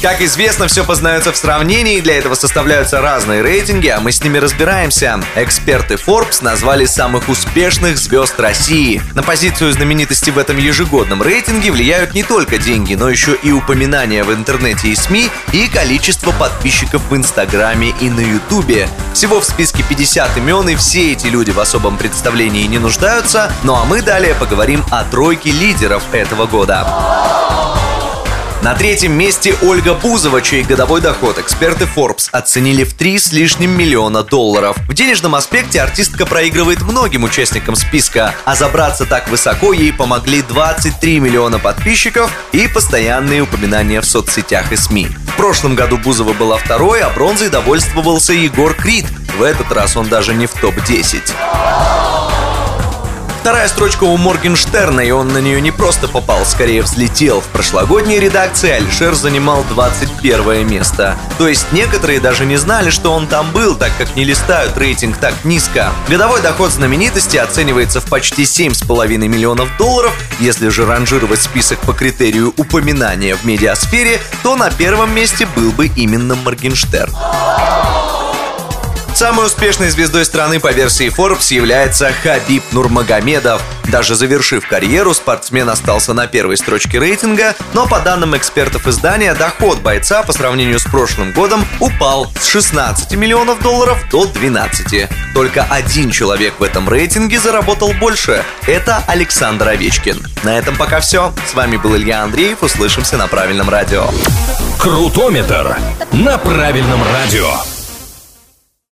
Как известно, все познается в сравнении, для этого составляются разные рейтинги, а мы с ними разбираемся. Эксперты Forbes назвали самых успешных звезд России. На позицию знаменитости в этом ежегодном рейтинге влияют не только деньги, но еще и упоминания в интернете и СМИ, и количество подписчиков в Инстаграме и на Ютубе. Всего в списке 50 имен, и все эти люди в особом представлении не нуждаются. Ну а мы далее поговорим о тройке лидеров этого года. На третьем месте Ольга Бузова, чей годовой доход эксперты Forbes оценили в 3,5 миллиона долларов. В денежном аспекте артистка проигрывает многим участникам списка, а забраться так высоко ей помогли 23 миллиона подписчиков и постоянные упоминания в соцсетях и СМИ. В прошлом году Бузова была второй, а бронзой довольствовался Егор Крид. В этот раз он даже не в топ-10. Вторая строчка у Моргенштерна, и он на нее не просто попал, скорее взлетел. В прошлогодней редакции Альшер занимал 21 место. То есть некоторые даже не знали, что он там был, так как не листают рейтинг так низко. Годовой доход знаменитости оценивается в почти 7,5 миллионов долларов. Если же ранжировать список по критерию упоминания в медиасфере, то на первом месте был бы именно Моргенштерн. Самой успешной звездой страны по версии Forbes является Хабиб Нурмагомедов. Даже завершив карьеру, спортсмен остался на первой строчке рейтинга, но по данным экспертов издания, доход бойца по сравнению с прошлым годом упал с 16 миллионов долларов до 12. Только один человек в этом рейтинге заработал больше. Это Александр Овечкин. На этом пока все. С вами был Илья Андреев. Услышимся на Правильном радио. Крутометр на Правильном радио.